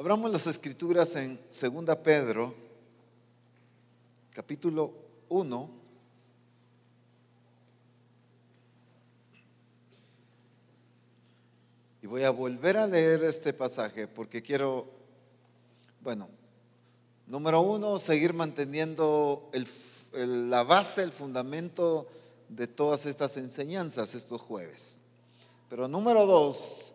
Abramos las Escrituras en Segunda Pedro, capítulo 1. Y voy a volver a leer este pasaje porque quiero, número uno, seguir manteniendo la base, el fundamento de todas estas enseñanzas estos jueves. Pero número dos,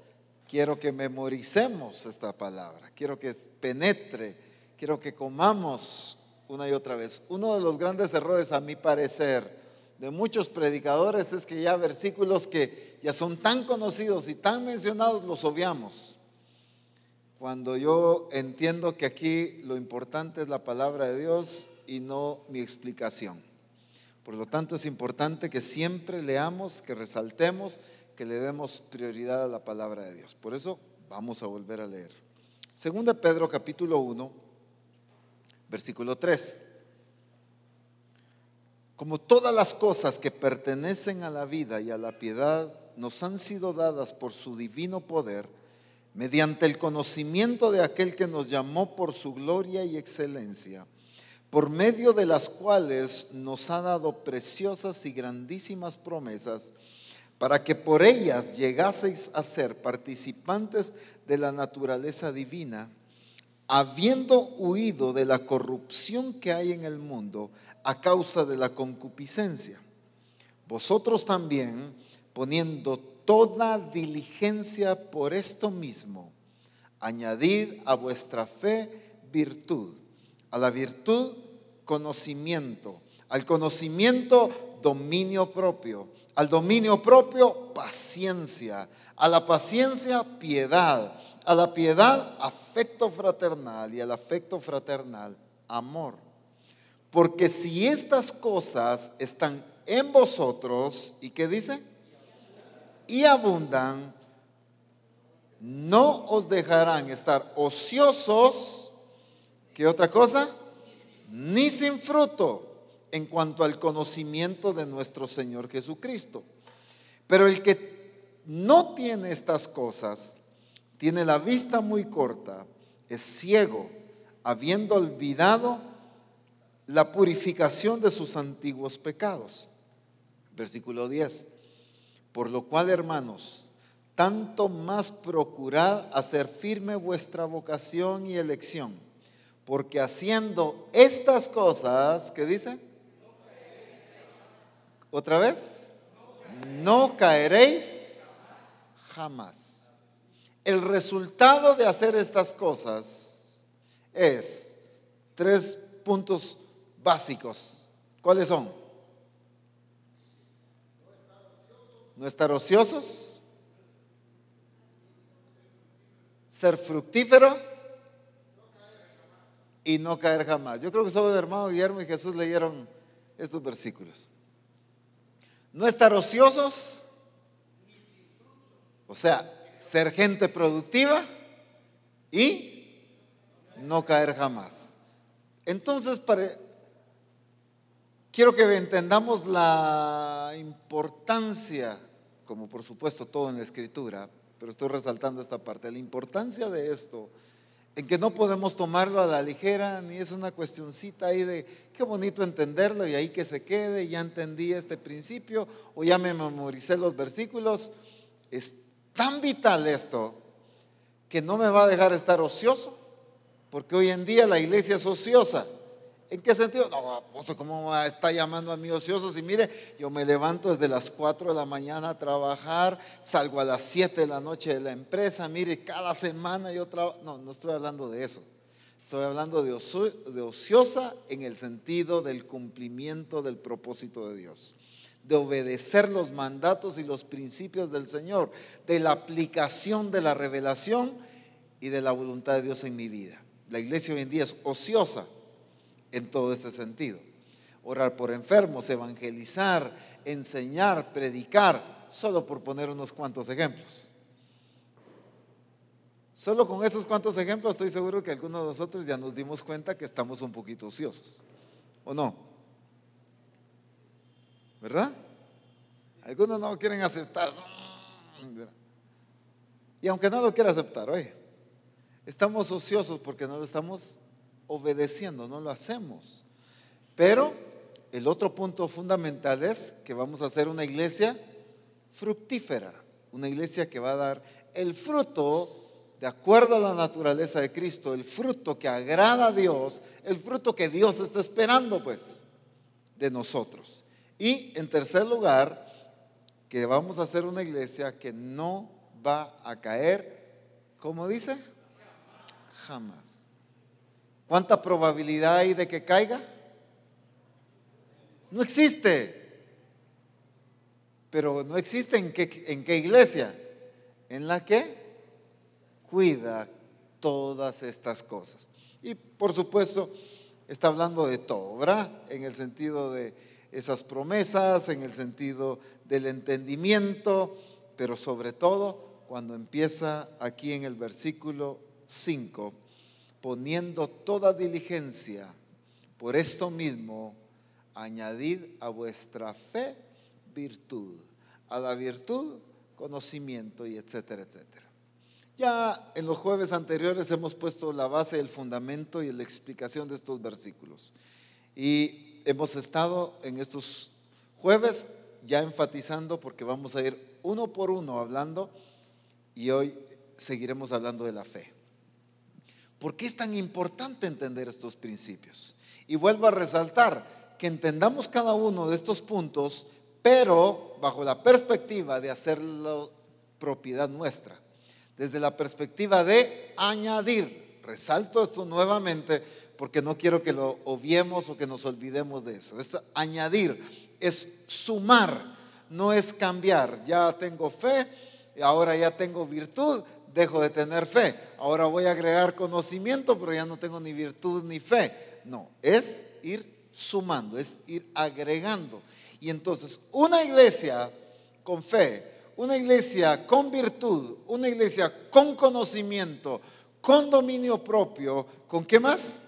quiero que memoricemos esta palabra, quiero que penetre, quiero que comamos una y otra vez. Uno de los grandes errores, a mi parecer, de muchos predicadores es que ya versículos que ya son tan conocidos y tan mencionados los obviamos. Cuando yo entiendo que aquí lo importante es la palabra de Dios y no mi explicación. Por lo tanto, es importante que siempre leamos, que resaltemos, que le demos prioridad a la palabra de Dios. Por eso vamos a volver a leer. Segunda Pedro capítulo 1, versículo 3. Como todas las cosas que pertenecen a la vida y a la piedad nos han sido dadas por su divino poder, mediante el conocimiento de aquel que nos llamó por su gloria y excelencia, por medio de las cuales nos ha dado preciosas y grandísimas promesas, para que por ellas llegaseis a ser participantes de la naturaleza divina, habiendo huido de la corrupción que hay en el mundo a causa de la concupiscencia. Vosotros también, poniendo toda diligencia por esto mismo, añadid a vuestra fe virtud, a la virtud conocimiento, al conocimiento dominio propio, al dominio propio paciencia, a la paciencia piedad, a la piedad afecto fraternal y al afecto fraternal amor. Porque si estas cosas están en vosotros, ¿y qué dice? Y abundan, no os dejarán estar ociosos, ¿qué otra cosa? Ni sin fruto. En cuanto al conocimiento de nuestro Señor Jesucristo. Pero el que no tiene estas cosas, tiene la vista muy corta, es ciego, habiendo olvidado la purificación de sus antiguos pecados. Versículo 10. Por lo cual, hermanos, tanto más procurad hacer firme vuestra vocación y elección, porque haciendo estas cosas, ¿qué dice? ¿Otra vez? No caeréis jamás. El resultado de hacer estas cosas es 3 puntos básicos. ¿Cuáles son? No estar ociosos, ser fructíferos y no caer jamás. Yo creo que solo el hermano Guillermo y Jesús leyeron estos versículos. No estar ociosos, o sea, ser gente productiva y no caer jamás. Entonces, quiero que entendamos la importancia, como por supuesto todo en la Escritura, pero estoy resaltando esta parte, la importancia de esto, en que no podemos tomarlo a la ligera, ni es una cuestioncita ahí de qué bonito entenderlo y ahí que se quede, ya entendí este principio o ya me memoricé los versículos. Es tan vital esto que no me va a dejar estar ocioso, porque hoy en día la iglesia es ociosa. ¿En qué sentido? No, apóstol, ¿cómo me está llamando a mí ocioso? Si mire, yo me levanto desde las 4 de la mañana a trabajar, salgo a las 7 de la noche de la empresa, mire, cada semana yo trabajo. No estoy hablando de eso. Estoy hablando de ociosa en el sentido del cumplimiento del propósito de Dios, de obedecer los mandatos y los principios del Señor, de la aplicación de la revelación y de la voluntad de Dios en mi vida. La iglesia hoy en día es ociosa en todo este sentido. Orar por enfermos, evangelizar, enseñar, predicar, solo por poner unos cuantos ejemplos. Solo con esos cuantos ejemplos estoy seguro que algunos de nosotros ya nos dimos cuenta que estamos un poquito ociosos, ¿o no? ¿Verdad? Algunos no quieren aceptar. Y aunque no lo quiera aceptar, oye, Estamos ociosos porque no lo estamos obedeciendo, no lo hacemos. Pero el otro punto fundamental es que vamos a hacer una iglesia fructífera, una iglesia que va a dar el fruto de acuerdo a la naturaleza de Cristo, el fruto que agrada a Dios, el fruto que Dios está esperando pues de nosotros. Y en tercer lugar, que vamos a hacer una iglesia que no va a caer, ¿cómo dice? Jamás. ¿Cuánta probabilidad hay de que caiga? No existe. Pero no existe en qué iglesia, en la que cuida todas estas cosas. Y por supuesto está hablando de todo, ¿verdad? En el sentido de esas promesas, en el sentido del entendimiento, pero sobre todo cuando empieza aquí en el versículo 5, poniendo toda diligencia, por esto mismo, añadid a vuestra fe virtud, a la virtud conocimiento, y etcétera, etcétera. Ya en los jueves anteriores hemos puesto la base, el fundamento y la explicación de estos versículos. Y hemos estado en estos jueves ya enfatizando, porque vamos a ir uno por uno hablando, y hoy seguiremos hablando de la fe. ¿Por qué es tan importante entender estos principios? Y vuelvo a resaltar que entendamos cada uno de estos puntos, pero bajo la perspectiva de hacerlo propiedad nuestra. Desde la perspectiva de añadir, resalto esto nuevamente porque no quiero que lo obviemos o que nos olvidemos de eso. Es añadir, es sumar, no es cambiar. Ya tengo fe, ahora ya tengo virtud, dejo de tener fe. Ahora voy a agregar conocimiento, pero ya no tengo ni virtud ni fe. No, es ir sumando, es ir agregando. Y entonces una iglesia con fe, una iglesia con virtud, una iglesia con conocimiento, con dominio propio, ¿con qué más?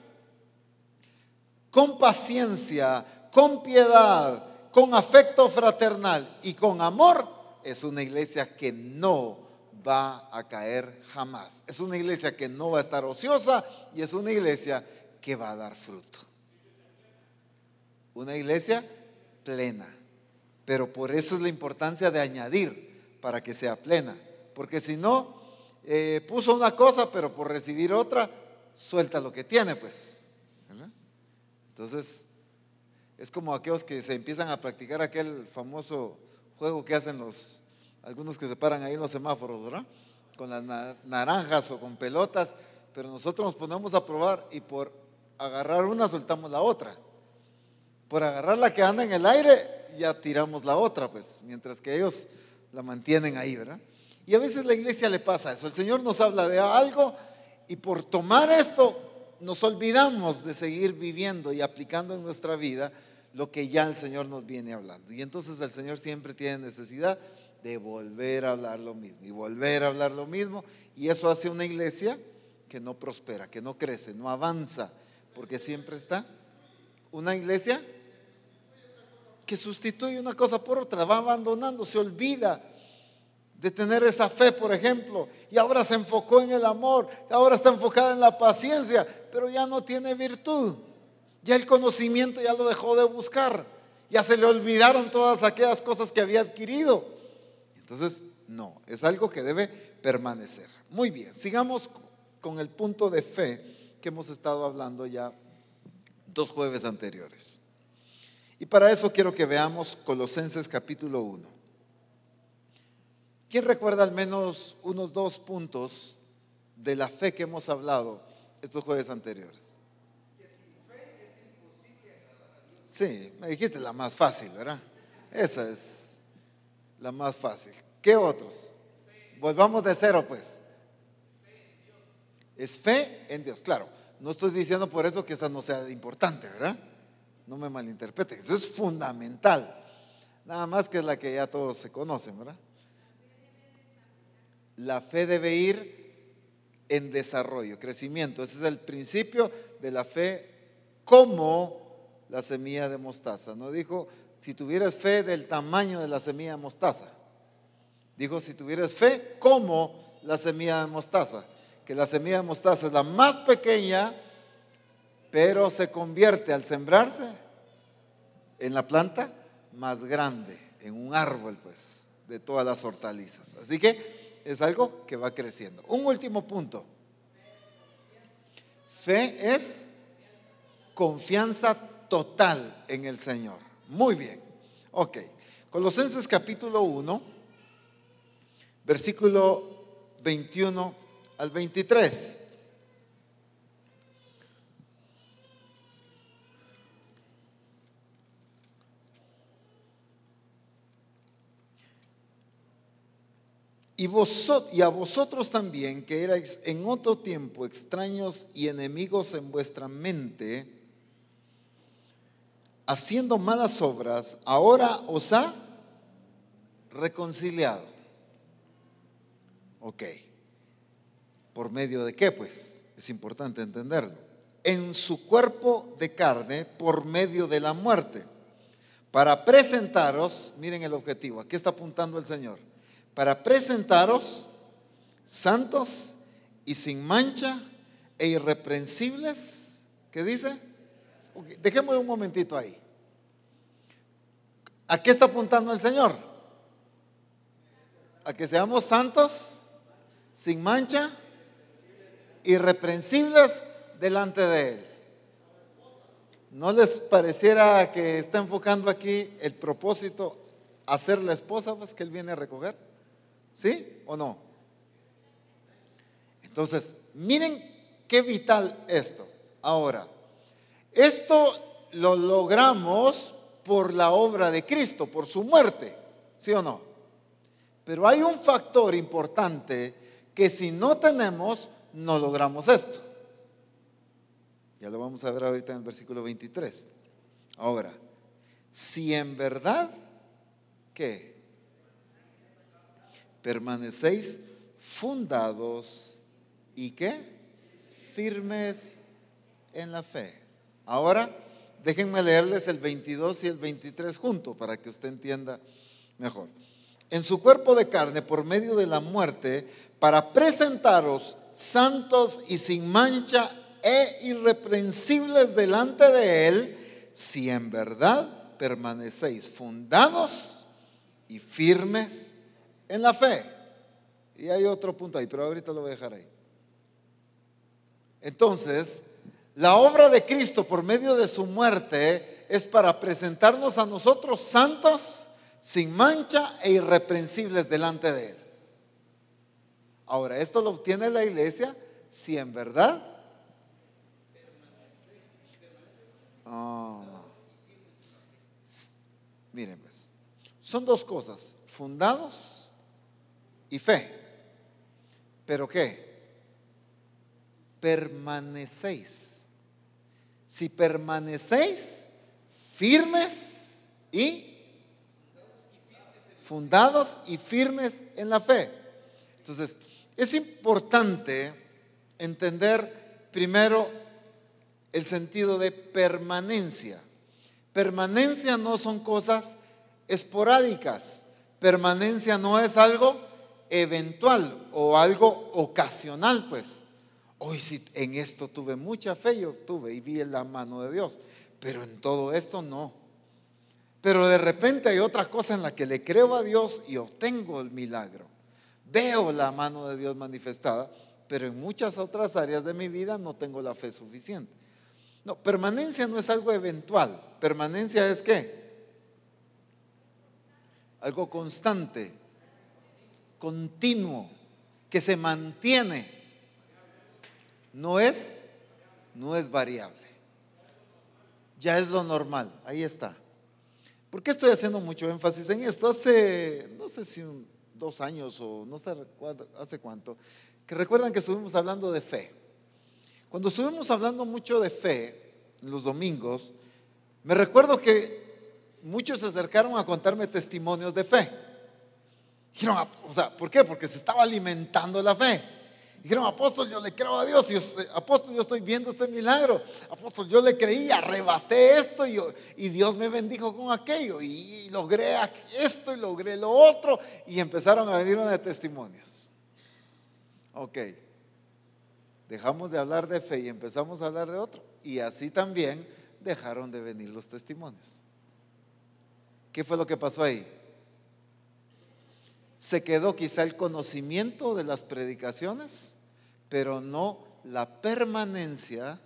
Con paciencia, con piedad, con afecto fraternal y con amor, es una iglesia que no va a caer jamás. Es una iglesia que no va a estar ociosa y es una iglesia que va a dar fruto. Una iglesia plena. Pero por eso es la importancia de añadir, para que sea plena, porque si no, puso una cosa pero por recibir otra, suelta lo que tiene pues, ¿verdad? Entonces es como aquellos que se empiezan a practicar aquel famoso juego que hacen algunos que se paran ahí en los semáforos, ¿verdad? Con las naranjas o con pelotas, pero nosotros nos ponemos a probar y por agarrar una soltamos la otra, por agarrar la que anda en el aire ya tiramos la otra pues, mientras que ellos la mantienen ahí, ¿verdad? Y a veces la iglesia le pasa eso. El Señor nos habla de algo y por tomar esto nos olvidamos de seguir viviendo y aplicando en nuestra vida lo que ya el Señor nos viene hablando. Y entonces el Señor siempre tiene necesidad de volver a hablar lo mismo y volver a hablar lo mismo, y eso hace una iglesia que no prospera, que no crece, no avanza, porque siempre está una iglesia que sustituye una cosa por otra, va abandonando, se olvida de tener esa fe, por ejemplo, y ahora se enfocó en el amor, ahora está enfocada en la paciencia, pero ya no tiene virtud, ya el conocimiento ya lo dejó de buscar, ya se le olvidaron todas aquellas cosas que había adquirido. Entonces, no, es algo que debe permanecer. Muy bien, sigamos con el punto de fe que hemos estado hablando ya dos jueves anteriores. Y para eso quiero que veamos Colosenses capítulo 1. ¿Quién recuerda al menos unos 2 puntos de la fe que hemos hablado estos jueves anteriores? Que sin fe es imposible agradar a Dios. Sí, me dijiste la más fácil, ¿verdad? Esa es la más fácil. ¿Qué otros? Volvamos de cero pues. Es fe en Dios, claro. No estoy diciendo por eso que esa no sea importante, ¿verdad? No me malinterpreten, eso es fundamental. Nada más que es la que ya todos se conocen, ¿verdad? La fe debe ir en desarrollo, crecimiento. Ese es el principio de la fe, como la semilla de mostaza. No dijo, si tuvieras fe del tamaño de la semilla de mostaza. Dijo, si tuvieras fe como la semilla de mostaza. que la semilla de mostaza es la más pequeña, pero se convierte al sembrarse en la planta más grande, en un árbol pues, de todas las hortalizas. Así que es algo que va creciendo. Un último punto. Fe es confianza total en el Señor. Muy bien. Ok. Colosenses capítulo 1, versículo 21 al 23. Y a vosotros también, que erais en otro tiempo extraños y enemigos en vuestra mente, haciendo malas obras, ahora os ha reconciliado. Ok. ¿Por medio de qué, pues? Es importante entenderlo. En su cuerpo de carne, por medio de la muerte, para presentaros, miren el objetivo, aquí está apuntando el Señor, para presentaros santos y sin mancha e irreprensibles. ¿Qué dice? Okay, dejémoslo un momentito ahí. ¿A qué está apuntando el Señor? A que seamos santos, sin mancha, irreprensibles delante de Él. ¿No les pareciera que está enfocando aquí el propósito a ser la esposa pues, que Él viene a recoger? ¿Sí o no? Entonces, miren qué vital esto. Ahora, esto lo logramos por la obra de Cristo, por su muerte, ¿sí o no? Pero hay un factor importante que si no tenemos, no logramos esto. Ya lo vamos a ver ahorita en el versículo 23. Ahora, si en verdad, ¿qué? Permanecéis fundados y ¿qué? Firmes en la fe. Ahora déjenme leerles el 22 y el 23 juntos para que usted entienda mejor. En su cuerpo de carne por medio de la muerte para presentaros santos y sin mancha e irreprensibles delante de Él, si en verdad permanecéis fundados y firmes en la fe. Y hay otro punto ahí, pero ahorita lo voy a dejar ahí. Entonces, la obra de Cristo por medio de su muerte es para presentarnos a nosotros santos, sin mancha e irreprensibles delante de Él. Ahora, esto lo obtiene la iglesia si en verdad miren pues, son dos cosas: fundados y fe. ¿Pero qué? Permanecéis. Si permanecéis firmes y fundados y firmes en la fe. Entonces, es importante entender primero el sentido de permanencia. Permanencia no son cosas esporádicas. Permanencia no es algo eventual o algo ocasional, pues. Hoy sí, en esto tuve mucha fe, yo tuve y vi en la mano de Dios, pero en todo esto no. Pero de repente hay otra cosa en la que le creo a Dios y obtengo el milagro. Veo la mano de Dios manifestada, pero en muchas otras áreas de mi vida no tengo la fe suficiente. No, permanencia no es algo eventual. Permanencia es ¿qué? Algo constante, continuo, que se mantiene, no es variable, ya es lo normal, ahí está. ¿Por qué estoy haciendo mucho énfasis en esto? Hace, no sé si 2 años o no sé hace cuánto, que recuerdan que estuvimos hablando de fe. Cuando estuvimos hablando mucho de fe, los domingos, me recuerdo que muchos se acercaron a contarme testimonios de fe. Dijeron, o sea, ¿por qué? Porque se estaba alimentando la fe. Dijeron, apóstol, yo le creo a Dios. Apóstol, yo estoy viendo este milagro. Apóstol, yo le creí, arrebaté esto y Dios me bendijo con aquello. Y logré esto y logré lo otro. Y empezaron a venir unos testimonios. Ok. dejamos de hablar de fe y empezamos a hablar de otro, y así también dejaron de venir los testimonios. ¿Qué fue lo que pasó ahí? Se quedó quizá el conocimiento de las predicaciones, pero no la permanencia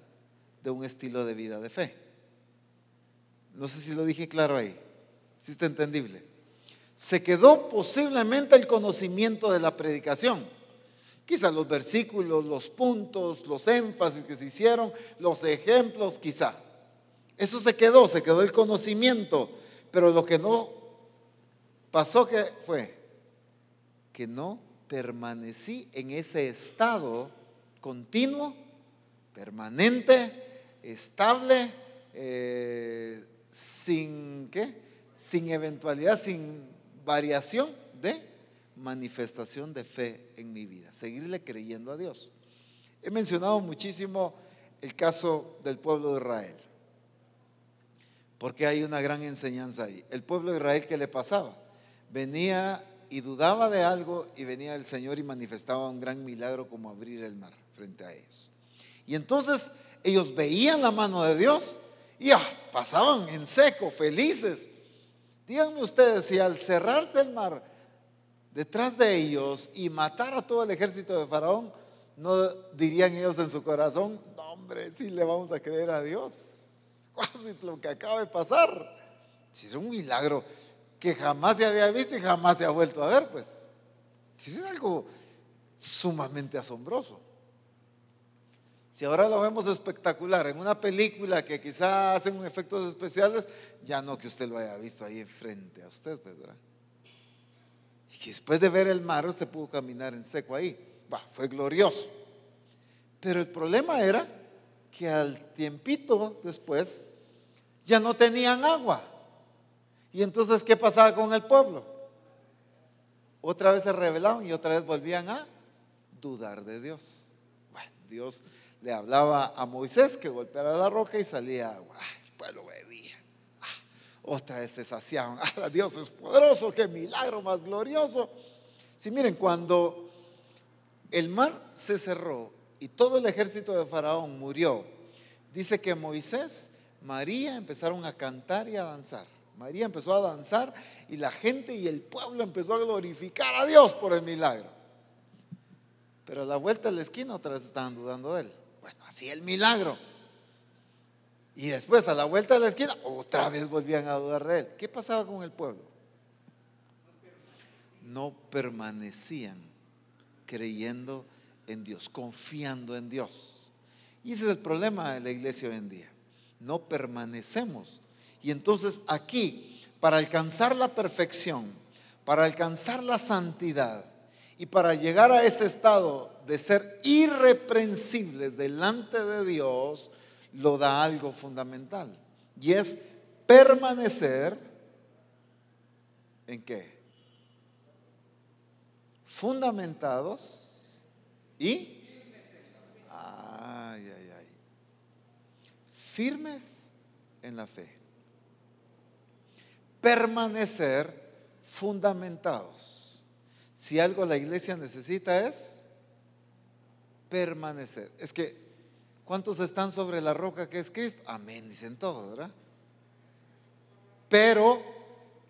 de un estilo de vida de fe. No sé si lo dije claro ahí, si está entendible. Se quedó posiblemente el conocimiento de la predicación, quizá los versículos, los puntos, los énfasis que se hicieron, los ejemplos quizá. Eso se quedó el conocimiento, pero lo que no pasó que fue que no permanecí en ese estado continuo, permanente, estable, sin eventualidad, sin variación de manifestación de fe en mi vida, seguirle creyendo a Dios. He mencionado muchísimo el caso del pueblo de Israel, porque hay una gran enseñanza ahí. El pueblo de Israel, ¿qué le pasaba? Venía y dudaba de algo y venía el Señor y manifestaba un gran milagro como abrir el mar frente a ellos. Y entonces ellos veían la mano de Dios y pasaban en seco, felices. Díganme ustedes si al cerrarse el mar detrás de ellos y matar a todo el ejército de Faraón, no dirían ellos en su corazón: no hombre, si le vamos a creer a Dios, casi lo que acaba de pasar, si es un milagro que jamás se había visto y jamás se ha vuelto a ver, pues si es algo sumamente asombroso. Si ahora lo vemos espectacular en una película que quizá hacen efectos especiales, ya no que usted lo haya visto ahí enfrente a usted, ¿verdad? Y que después de ver el mar usted pudo caminar en seco ahí, fue glorioso. Pero el problema era que al tiempito después ya no tenían agua. Y entonces, ¿qué pasaba con el pueblo? Otra vez se rebelaban y otra vez volvían a dudar de Dios. Dios le hablaba a Moisés que golpeara la roca y salía agua. El pueblo bebía. Otra vez se saciaban. Dios es poderoso, qué milagro más glorioso. Sí, miren, cuando el mar se cerró y todo el ejército de Faraón murió, dice que Moisés, María empezaron a cantar y a danzar. María empezó a danzar y la gente y el pueblo empezó a glorificar a Dios por el milagro. Pero a la vuelta de la esquina otra vez estaban dudando de él. Así el milagro. Y después a la vuelta de la esquina otra vez volvían a dudar de él. ¿Qué pasaba con el pueblo? No permanecían creyendo en Dios, confiando en Dios. Y ese es el problema de la iglesia hoy en día. No permanecemos. Y entonces aquí, para alcanzar la perfección, para alcanzar la santidad, y para llegar a ese estado de ser irreprensibles delante de Dios, lo da algo fundamental. Y es permanecer ¿en qué? Fundamentados y firmes en la fe. Permanecer fundamentados. Si algo la iglesia necesita es permanecer. Es que, ¿cuántos están sobre la roca que es Cristo? Amén, dicen todos, ¿verdad? Pero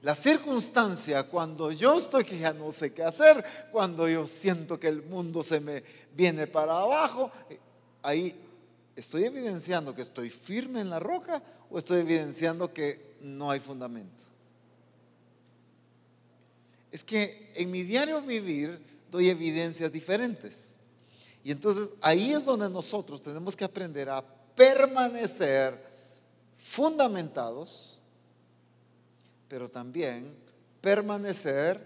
la circunstancia, cuando yo estoy que ya no sé qué hacer, cuando yo siento que el mundo se me viene para abajo, ahí estoy evidenciando que estoy firme en la roca o estoy evidenciando que no hay fundamento. Es que en mi diario vivir doy evidencias diferentes. Y entonces ahí es donde nosotros tenemos que aprender a permanecer fundamentados, pero también permanecer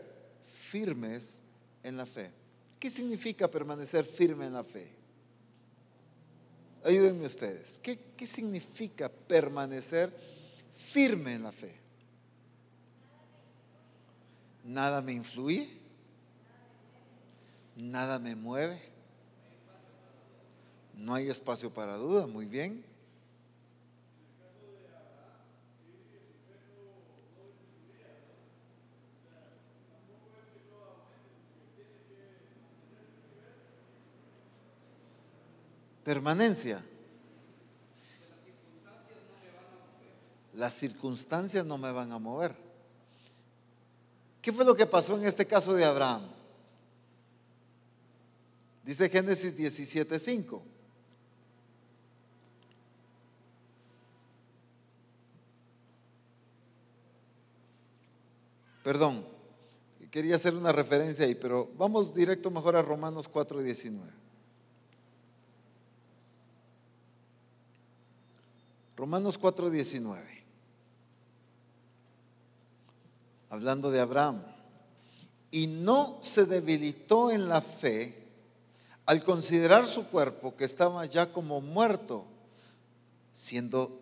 firmes en la fe. ¿Qué significa permanecer firme en la fe? Ayúdenme ustedes. ¿Qué significa permanecer firme en la fe? Nada me influye, nada me mueve, no hay espacio para duda, muy bien. Permanencia. Las circunstancias no me van a mover. ¿Qué fue lo que pasó en este caso de Abraham? Dice Génesis 17:5. Perdón, quería hacer una referencia ahí, pero vamos directo mejor a Romanos 4:19. Romanos 4:19. Hablando de Abraham. Y no se debilitó en la fe al considerar su cuerpo que estaba ya como muerto, siendo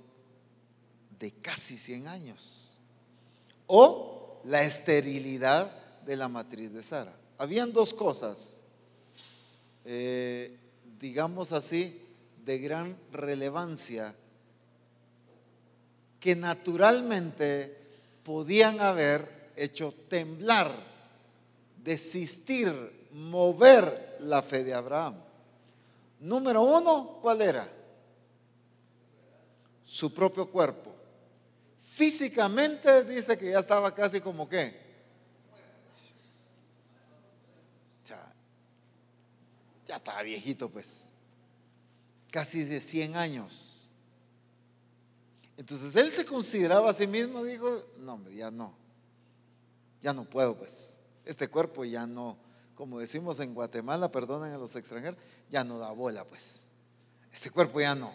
de casi 100 años, o la esterilidad de la matriz de Sara. Habían dos cosas, digamos así, de gran relevancia, que naturalmente podían haber hecho temblar, desistir, mover la fe de Abraham. Número uno, ¿cuál era? Su propio cuerpo. Físicamente dice que ya estaba casi como ¿qué? Ya estaba viejito, pues. Casi de 100 años. Entonces él se consideraba a sí mismo, dijo, no hombre, ya no puedo, pues. Este cuerpo ya no. Como decimos en Guatemala, perdonen a los extranjeros, ya no da bola, pues. Este cuerpo ya no.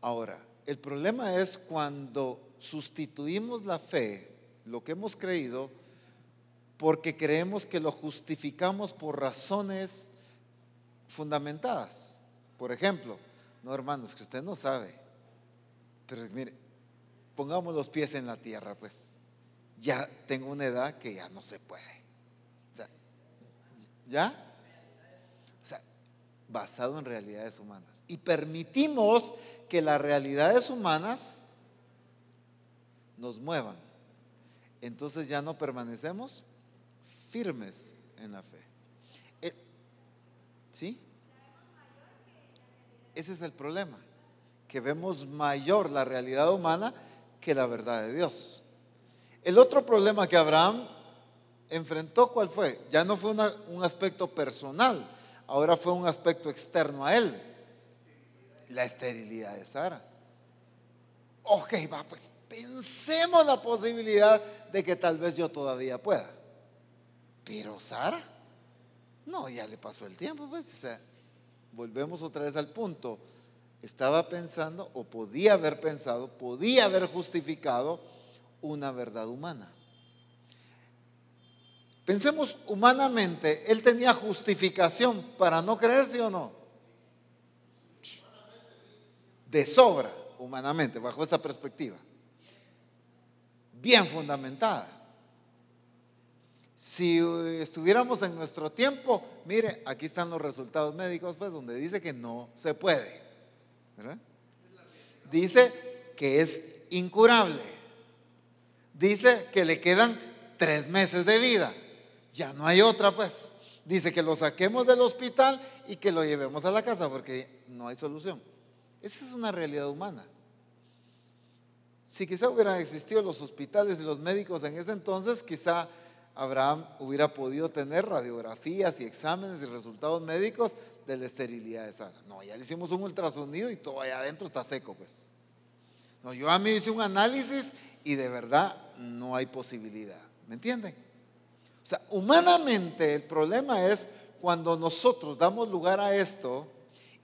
Ahora, el problema es cuando sustituimos la fe, lo que hemos creído, porque creemos que lo justificamos por razones fundamentadas. Por ejemplo, no hermanos, que usted no sabe, pero mire, pongamos los pies en la tierra, pues. Ya tengo una edad que ya no se puede. ¿Ya? O sea, basado en realidades humanas. Y permitimos que las realidades humanas nos muevan. Entonces ya no permanecemos firmes en la fe. ¿Sí? Ese es el problema, que vemos mayor la realidad humana que la verdad de Dios. El otro problema que Abraham enfrentó, ¿cuál fue? Ya no fue un aspecto personal, ahora fue un aspecto externo a él, la esterilidad de Sara. Ok, va, pues pensemos la posibilidad de que tal vez yo todavía pueda, pero Sara, no, ya le pasó el tiempo, pues. O sea, volvemos otra vez al punto, estaba pensando o podía haber pensado, podía haber justificado una verdad humana. Pensemos humanamente, él tenía justificación para no creer, ¿sí o no? De sobra, humanamente, bajo esa perspectiva. Bien fundamentada. Si estuviéramos en nuestro tiempo, mire, aquí están los resultados médicos, pues, donde dice que no se puede, ¿verdad? Dice que es incurable. Dice que le quedan 3 meses de vida. Ya no hay otra, pues. Dice que lo saquemos del hospital y que lo llevemos a la casa porque no hay solución. Esa es una realidad humana. Si quizá hubieran existido los hospitales y los médicos en ese entonces, quizá Abraham hubiera podido tener radiografías y exámenes y resultados médicos de la esterilidad de Sara. No, ya le hicimos un ultrasonido y todo allá adentro está seco, pues. No, yo a mí hice un análisis y de verdad no hay posibilidad. ¿Me entienden? O sea, humanamente el problema es cuando nosotros damos lugar a esto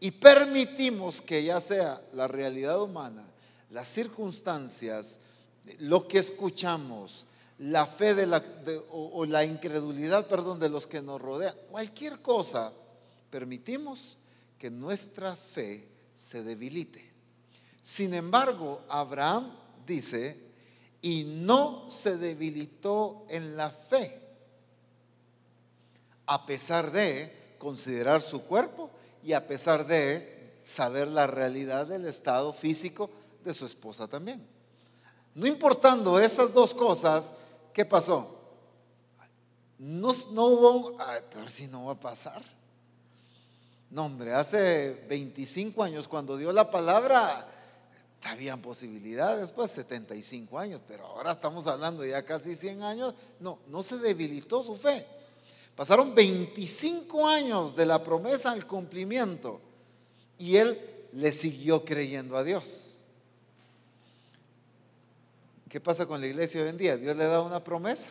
y permitimos que ya sea la realidad humana, las circunstancias, lo que escuchamos, la fe o la incredulidad, perdón, de los que nos rodean, cualquier cosa, permitimos que nuestra fe se debilite. Sin embargo, Abraham dice, y no se debilitó en la fe, a pesar de considerar su cuerpo y a pesar de saber la realidad del estado físico de su esposa también. No importando esas dos cosas, ¿qué pasó? No hubo, pero si no va a pasar. No, hombre, hace 25 años cuando dio la palabra habían posibilidades, pues 75 años, pero ahora estamos hablando ya casi 100 años, no se debilitó su fe. Pasaron 25 años de la promesa al cumplimiento y él le siguió creyendo a Dios. ¿Qué pasa con la iglesia hoy en día? Dios le da una promesa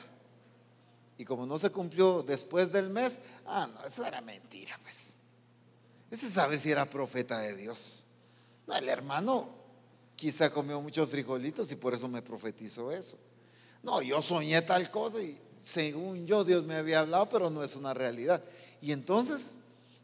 y como no se cumplió después del mes, no, eso era mentira, pues. Ese sabe si era profeta de Dios. No, el hermano quizá comió muchos frijolitos y por eso me profetizó eso. No, yo soñé tal cosa y según yo Dios me había hablado, pero no es una realidad. Y entonces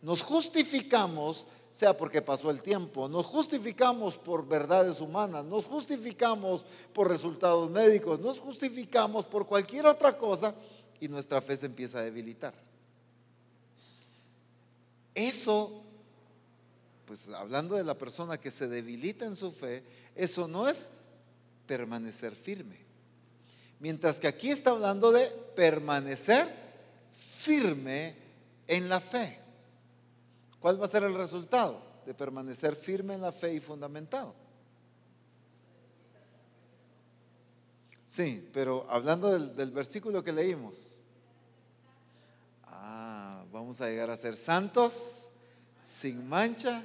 nos justificamos, sea porque pasó el tiempo, nos justificamos por verdades humanas, nos justificamos por resultados médicos, nos justificamos por cualquier otra cosa y nuestra fe se empieza a debilitar. Eso, pues hablando de la persona que se debilita en su fe, eso no es permanecer firme. Mientras que aquí está hablando de permanecer firme en la fe. ¿Cuál va a ser el resultado de permanecer firme en la fe y fundamentado? Sí, pero hablando del versículo que leímos. Vamos a llegar a ser santos, sin mancha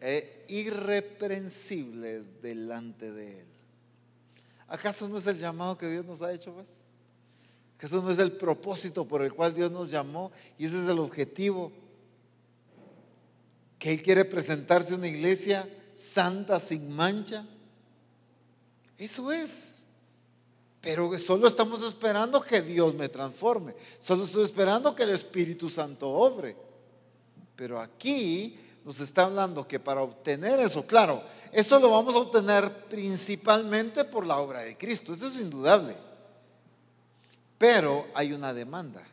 e irreprensibles delante de Él. ¿Acaso no es el llamado que Dios nos ha hecho, pues? ¿Acaso no es el propósito por el cual Dios nos llamó? Y ese es el objetivo, que Él quiere presentarse una iglesia santa, sin mancha. Eso es. Pero solo estamos esperando que Dios me transforme. Solo estoy esperando que el Espíritu Santo obre. Pero aquí nos está hablando que para obtener eso, claro, eso lo vamos a obtener principalmente por la obra de Cristo. Eso es indudable. Pero hay una demanda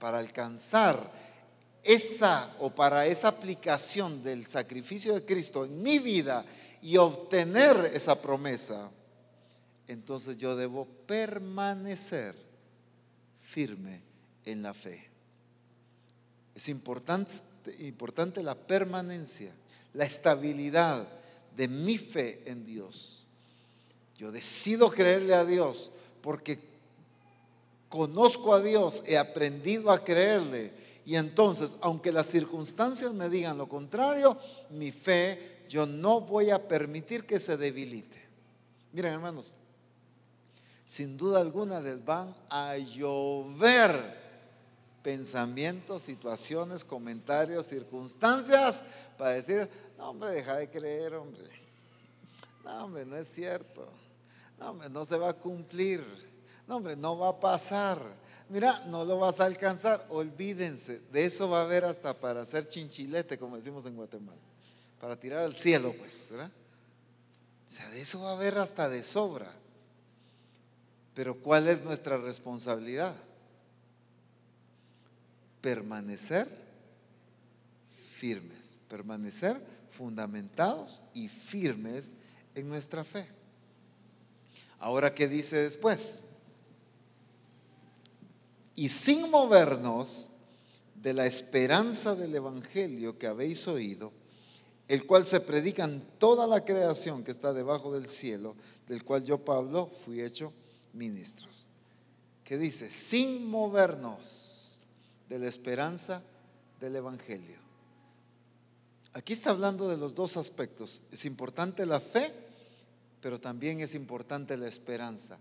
para alcanzar esa o para esa aplicación del sacrificio de Cristo en mi vida y obtener esa promesa. Entonces yo debo permanecer firme en la fe. Es importante la permanencia, la estabilidad de mi fe en Dios. Yo decido creerle a Dios porque conozco a Dios, he aprendido a creerle. Y entonces, aunque las circunstancias me digan lo contrario, mi fe yo no voy a permitir que se debilite. Miren, hermanos, sin duda alguna les van a llover pensamientos, situaciones, comentarios, circunstancias para decir, no hombre, deja de creer, hombre, no hombre, no es cierto, no hombre, no se va a cumplir, no hombre, no va a pasar, mira, no lo vas a alcanzar. Olvídense, de eso va a haber hasta para hacer chinchilete, como decimos en Guatemala, para tirar al cielo, pues, ¿verdad? O sea, de eso va a haber hasta de sobra. Pero ¿cuál es nuestra responsabilidad? Permanecer firmes, permanecer fundamentados y firmes en nuestra fe. Ahora, ¿qué dice después? Y sin movernos de la esperanza del Evangelio que habéis oído, el cual se predica en toda la creación que está debajo del cielo, del cual yo, Pablo, fui hecho ministros. Que dice, sin movernos de la esperanza del Evangelio. Aquí está hablando de los dos aspectos. Es importante la fe, pero también es importante la esperanza.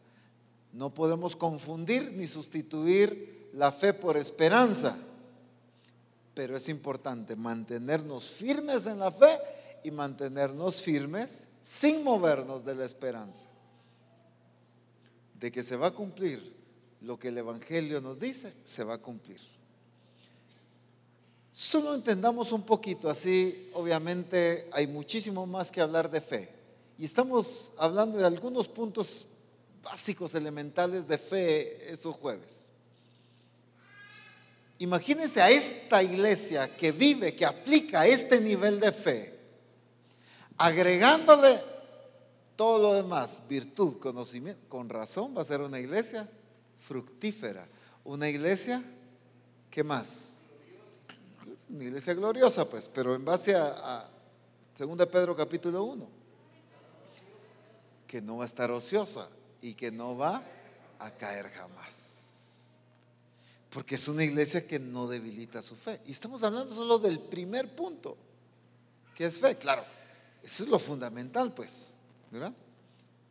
No podemos confundir ni sustituir la fe por esperanza, pero es importante mantenernos firmes en la fe y mantenernos firmes sin movernos de la esperanza de que se va a cumplir lo que el Evangelio nos dice, se va a cumplir. Solo entendamos un poquito así, obviamente hay muchísimo más que hablar de fe. Y estamos hablando de algunos puntos básicos, elementales de fe estos jueves. Imagínense a esta iglesia que vive, que aplica este nivel de fe, agregándole todo lo demás, virtud, conocimiento. Con razón va a ser una iglesia fructífera, una iglesia, ¿qué más? una iglesia gloriosa, pues, pero en base a Segunda Pedro capítulo 1, que no va a estar ociosa y que no va a caer jamás, porque es una iglesia que no debilita su fe. Y estamos hablando solo del primer punto, que es fe, claro, eso es lo fundamental, pues, ¿verdad?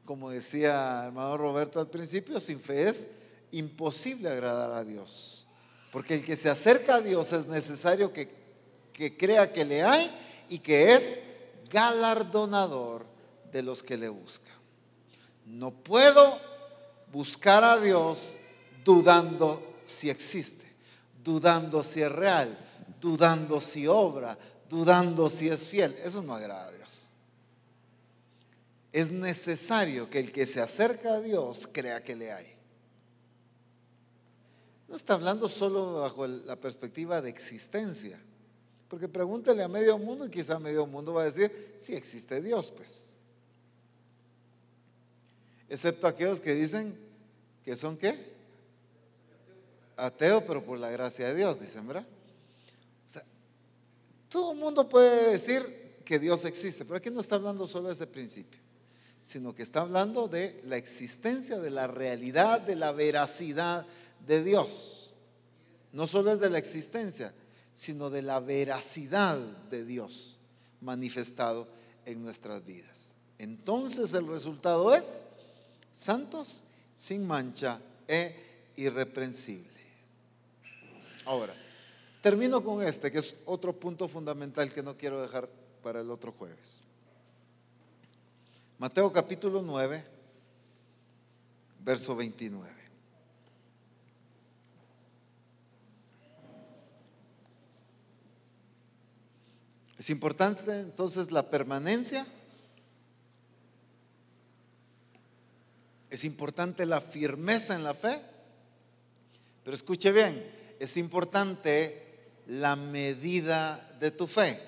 Como decía hermano Roberto al principio, sin fe es imposible agradar a Dios, porque el que se acerca a Dios es necesario que crea que le hay y que es galardonador de los que le buscan. No puedo buscar a Dios dudando si existe, dudando si es real, dudando si obra, dudando si es fiel. Eso no agrada a Dios. Es necesario que el que se acerca a Dios crea que le hay. No está hablando solo bajo la perspectiva de existencia, porque pregúntale a medio mundo y quizá medio mundo va a decir si existe Dios, pues. Excepto aquellos que dicen que son ¿qué? Ateo, pero por la gracia de Dios, dicen, ¿verdad? O sea, todo el mundo puede decir que Dios existe, pero aquí no está hablando solo de ese principio, sino que está hablando de la existencia, de la realidad, de la veracidad de Dios. No solo es de la existencia, sino de la veracidad de Dios manifestado en nuestras vidas. Entonces el resultado es santos sin mancha e irreprensible. Ahora, termino con este, que es otro punto fundamental que no quiero dejar para el otro jueves. Mateo capítulo 9, verso 29. Es importante entonces la permanencia, es importante la firmeza en la fe, pero escuche bien, es importante la medida de tu fe.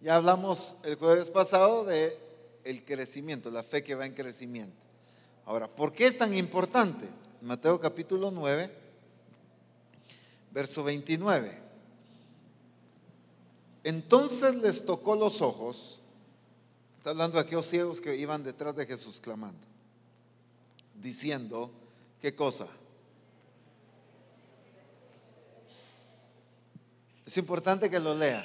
Ya hablamos el jueves pasado de el crecimiento, la fe que va en crecimiento. Ahora, ¿por qué es tan importante? Mateo capítulo 9, verso 29. Entonces les tocó los ojos, está hablando de aquellos ciegos que iban detrás de Jesús clamando, diciendo, ¿qué cosa? Es importante que lo lea.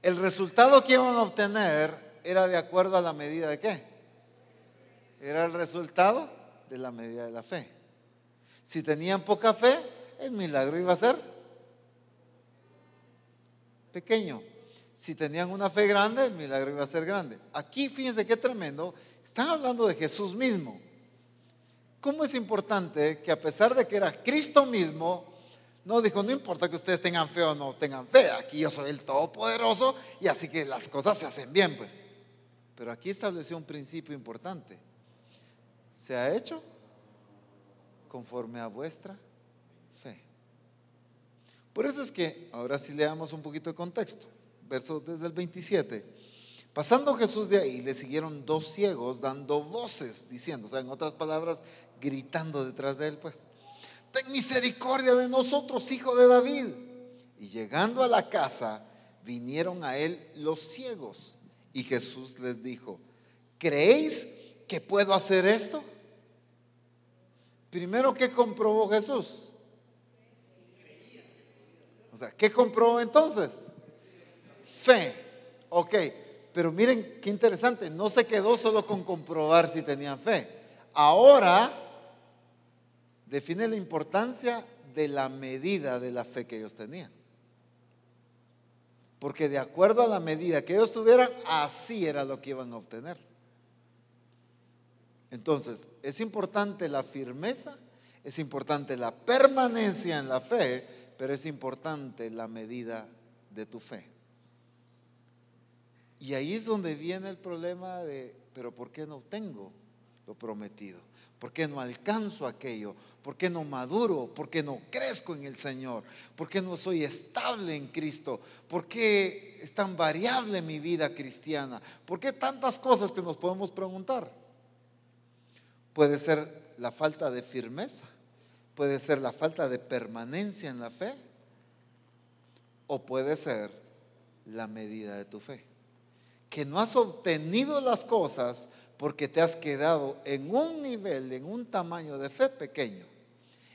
El resultado que iban a obtener era de acuerdo a la medida de qué? Era el resultado de la medida de la fe. Si tenían poca fe, el milagro iba a ser pequeño. Si tenían una fe grande, el milagro iba a ser grande. Aquí fíjense qué tremendo, están hablando de Jesús mismo. ¿Cómo es importante que a pesar de que era Cristo mismo, no dijo, no importa que ustedes tengan fe o no tengan fe, aquí yo soy el Todopoderoso y así que las cosas se hacen bien, pues? Pero aquí estableció un principio importante. Se ha hecho conforme a vuestra fe. Por eso es que ahora sí leamos un poquito de contexto. Verso desde el 27. Pasando Jesús de ahí, le siguieron dos ciegos dando voces, diciendo, o sea, en otras palabras, gritando detrás de él, pues, ten misericordia de nosotros, hijo de David. Y llegando a la casa, vinieron a él los ciegos. Y Jesús les dijo, ¿creéis que puedo hacer esto? Primero, ¿qué comprobó Jesús? O sea, ¿qué comprobó entonces? Fe. Ok, pero miren qué interesante, no se quedó solo con comprobar si tenían fe. Ahora define la importancia de la medida de la fe que ellos tenían. Porque de acuerdo a la medida que ellos tuvieran, así era lo que iban a obtener. Entonces, es importante la firmeza, es importante la permanencia en la fe, pero es importante la medida de tu fe. Y ahí es donde viene el problema de, pero ¿por qué no obtengo lo prometido? ¿Por qué no alcanzo aquello? ¿Por qué no maduro? ¿Por qué no crezco en el Señor? ¿Por qué no soy estable en Cristo? ¿Por qué es tan variable mi vida cristiana? ¿Por qué tantas cosas que nos podemos preguntar? Puede ser la falta de firmeza, Puede ser la falta de permanencia en la fe, o puede ser la medida de tu fe, que no has obtenido las cosas porque te has quedado en un nivel, en un tamaño de fe pequeño,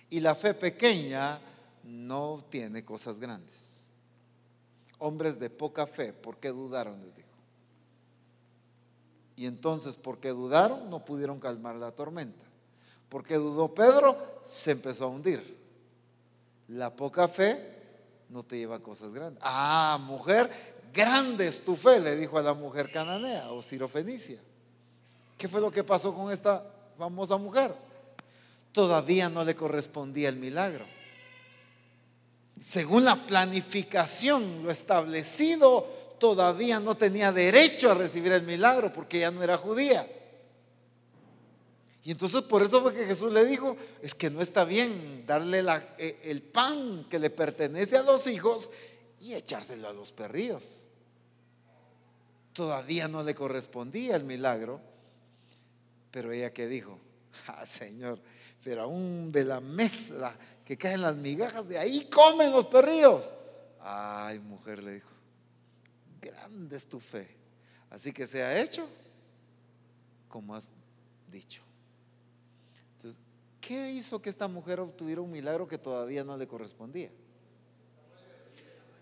y la fe pequeña no obtiene cosas grandes. Hombres de poca fe, ¿por qué dudaron?, les dijo. Y entonces, porque dudaron, no pudieron calmar la tormenta. Porque dudó Pedro, se empezó a hundir. La poca fe no te lleva a cosas grandes. Ah, mujer, grande es tu fe, le dijo a la mujer cananea o sirofenicia. ¿Qué fue lo que pasó con esta famosa mujer? Todavía no le correspondía el milagro. Según la planificación, lo establecido, todavía no tenía derecho a recibir el milagro porque ya no era judía. Y entonces por eso fue que Jesús le dijo, es que no está bien darle el pan que le pertenece a los hijos y echárselo a los perrillos. Todavía no le correspondía el milagro, pero ella que dijo, ah, Señor, pero aún de la mesa que caen las migajas, de ahí comen los perrillos. Ay, mujer, le dijo, grande es tu fe, así que se ha hecho como has dicho. Entonces, ¿qué hizo que esta mujer obtuviera un milagro que todavía no le correspondía?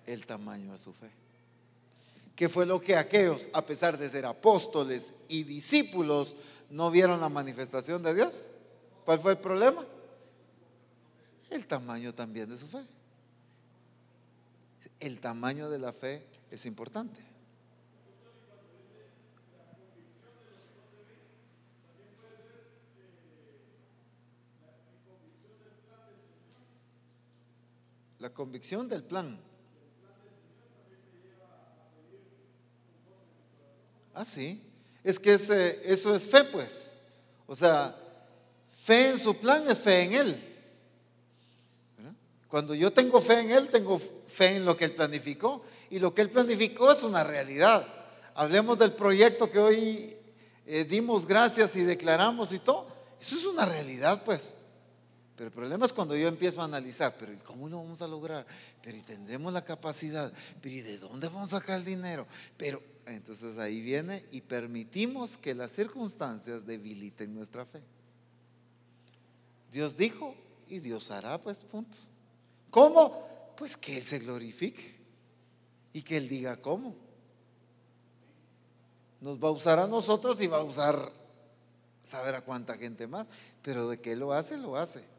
El tamaño de su fe. ¿Qué fue lo que aquellos, a pesar de ser apóstoles y discípulos, no vieron la manifestación de Dios? ¿Cuál fue el problema? El tamaño también de su fe. El tamaño de la fe es importante. La convicción del plan. Ah, sí. Es que eso es fe, pues. O sea, fe en su plan es fe en Él. ¿Verdad? Cuando yo tengo fe en Él, tengo fe en lo que Él planificó. Y lo que Él planificó es una realidad. Hablemos del proyecto que hoy dimos gracias y declaramos y todo. Eso es una realidad, pues. Pero el problema es cuando yo empiezo a analizar, pero ¿y cómo lo vamos a lograr? Pero ¿y tendremos la capacidad? Pero ¿y de dónde vamos a sacar el dinero? Pero entonces ahí viene y permitimos que las circunstancias debiliten nuestra fe. Dios dijo y Dios hará, pues, punto. ¿Cómo? Pues que Él se glorifique y que Él diga cómo. Nos va a usar a nosotros y va a usar saber a cuánta gente más, pero de que Él lo hace, lo hace.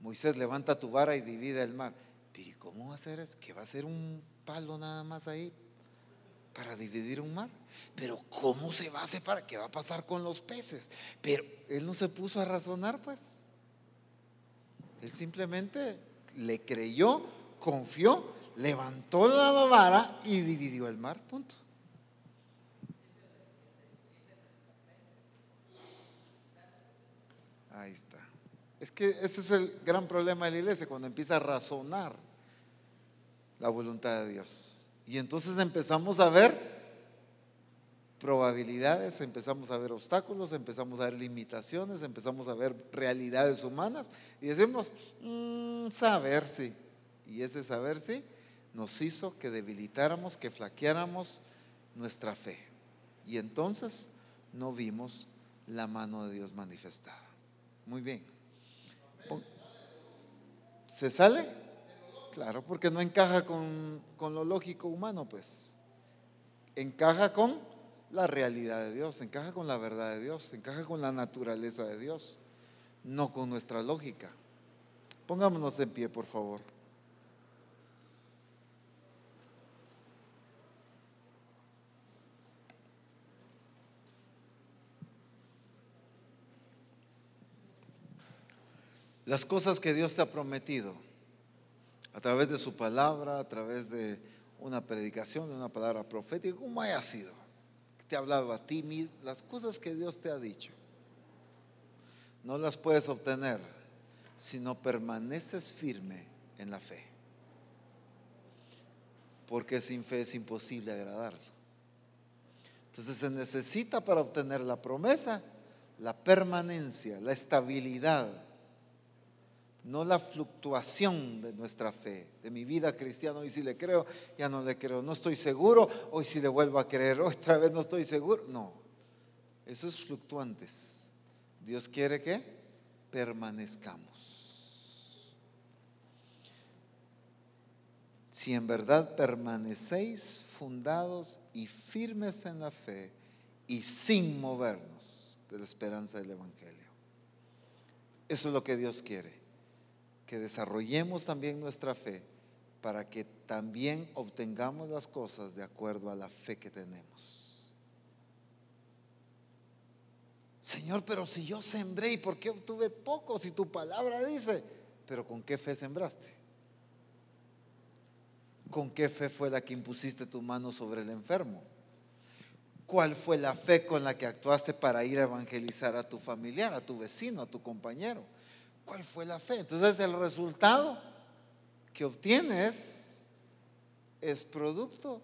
Moisés, levanta tu vara y divide el mar. Pero ¿y cómo va a hacer eso? ¿Que va a ser un palo nada más ahí para dividir un mar? Pero ¿cómo se va a separar? ¿Qué va a pasar con los peces? Pero él no se puso a razonar, pues. Él simplemente le creyó, confió, levantó la vara y dividió el mar, punto. Ahí está. Es que ese es el gran problema de la iglesia, cuando empieza a razonar la voluntad de Dios. Y entonces empezamos a ver probabilidades, empezamos a ver obstáculos, empezamos a ver limitaciones, empezamos a ver realidades humanas y decimos, saber si. Y ese saber si nos hizo que debilitáramos, que flaqueáramos nuestra fe. Y entonces no vimos la mano de Dios manifestada. Muy bien. ¿Se sale? Claro, porque no encaja con lo lógico humano, pues. Encaja con la realidad de Dios, encaja con la verdad de Dios, encaja con la naturaleza de Dios, no con nuestra lógica. Pongámonos en pie, por favor. Las cosas que Dios te ha prometido a través de su palabra, a través de una predicación, de una palabra profética, como haya sido, te ha hablado a ti mismo, las cosas que Dios te ha dicho, no las puedes obtener si no permaneces firme en la fe, porque sin fe es imposible agradarlo. Entonces se necesita para obtener la promesa, la permanencia, la estabilidad no la fluctuación de nuestra fe, de mi vida cristiana. Hoy si le creo, ya no le creo, no estoy seguro, hoy si le vuelvo a creer, otra vez no estoy seguro. No, eso es fluctuantes. Dios quiere que permanezcamos. Si en verdad permanecéis fundados y firmes en la fe y sin movernos de la esperanza del Evangelio. Eso es lo que Dios quiere, que desarrollemos también nuestra fe para que también obtengamos las cosas de acuerdo a la fe que tenemos. Señor, pero si yo sembré, ¿y por qué obtuve poco? Si tu palabra dice, pero ¿con qué fe sembraste? ¿Con qué fe fue la que impusiste tu mano sobre el enfermo? ¿Cuál fue la fe con la que actuaste para ir a evangelizar a tu familiar, a tu vecino, a tu compañero? ¿Cuál fue la fe? Entonces el resultado que obtienes es producto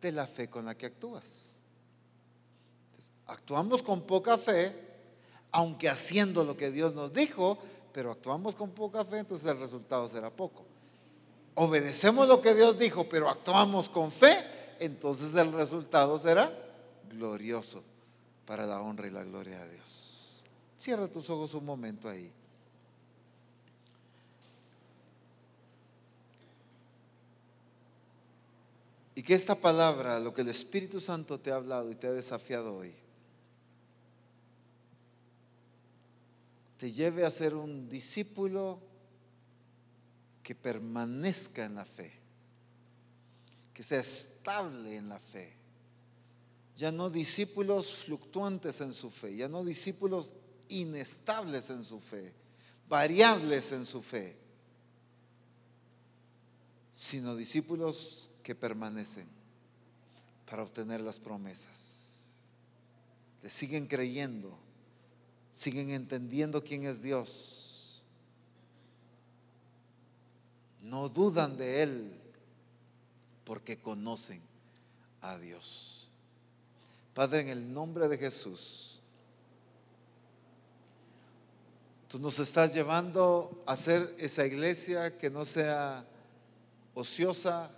de la fe con la que actúas. Entonces, actuamos con poca fe, aunque haciendo lo que Dios nos dijo, pero actuamos con poca fe, entonces el resultado será poco. Obedecemos lo que Dios dijo, pero actuamos con fe, entonces el resultado será glorioso para la honra y la gloria de Dios. Cierra tus ojos un momento ahí. Y que esta palabra, lo que el Espíritu Santo te ha hablado y te ha desafiado hoy, te lleve a ser un discípulo que permanezca en la fe, que sea estable en la fe, ya no discípulos fluctuantes en su fe, ya no discípulos inestables en su fe, variables en su fe, sino discípulos que permanecen para obtener las promesas, le siguen creyendo, siguen entendiendo quién es Dios, no dudan de Él, porque conocen a Dios. Padre, en el nombre de Jesús, tú nos estás llevando a ser esa iglesia que no sea ociosa,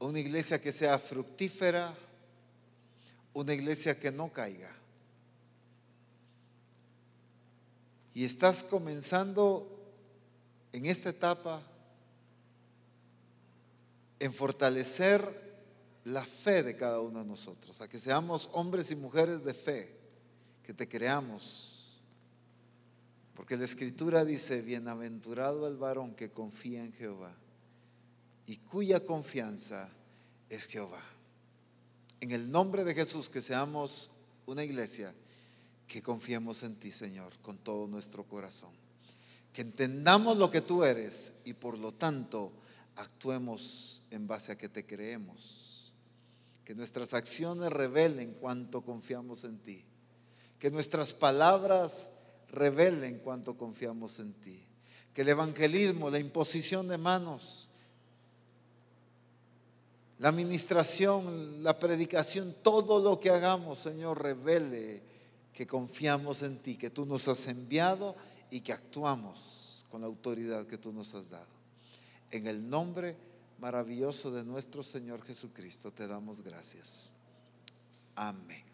una iglesia que sea fructífera, una iglesia que no caiga. Y estás comenzando en esta etapa en fortalecer la fe de cada uno de nosotros, a que seamos hombres y mujeres de fe, que te creamos, porque la Escritura dice: bienaventurado el varón que confía en Jehová y cuya confianza es Jehová. En el nombre de Jesús, que seamos una iglesia que confiemos en ti, Señor, con todo nuestro corazón, que entendamos lo que tú eres y por lo tanto actuemos en base a que te creemos, que nuestras acciones revelen cuánto confiamos en ti, que nuestras palabras revelen cuánto confiamos en ti, que el evangelismo, la imposición de manos, la administración, la predicación, todo lo que hagamos, Señor, revele que confiamos en ti, que tú nos has enviado y que actuamos con la autoridad que tú nos has dado. En el nombre maravilloso de nuestro Señor Jesucristo te damos gracias. Amén.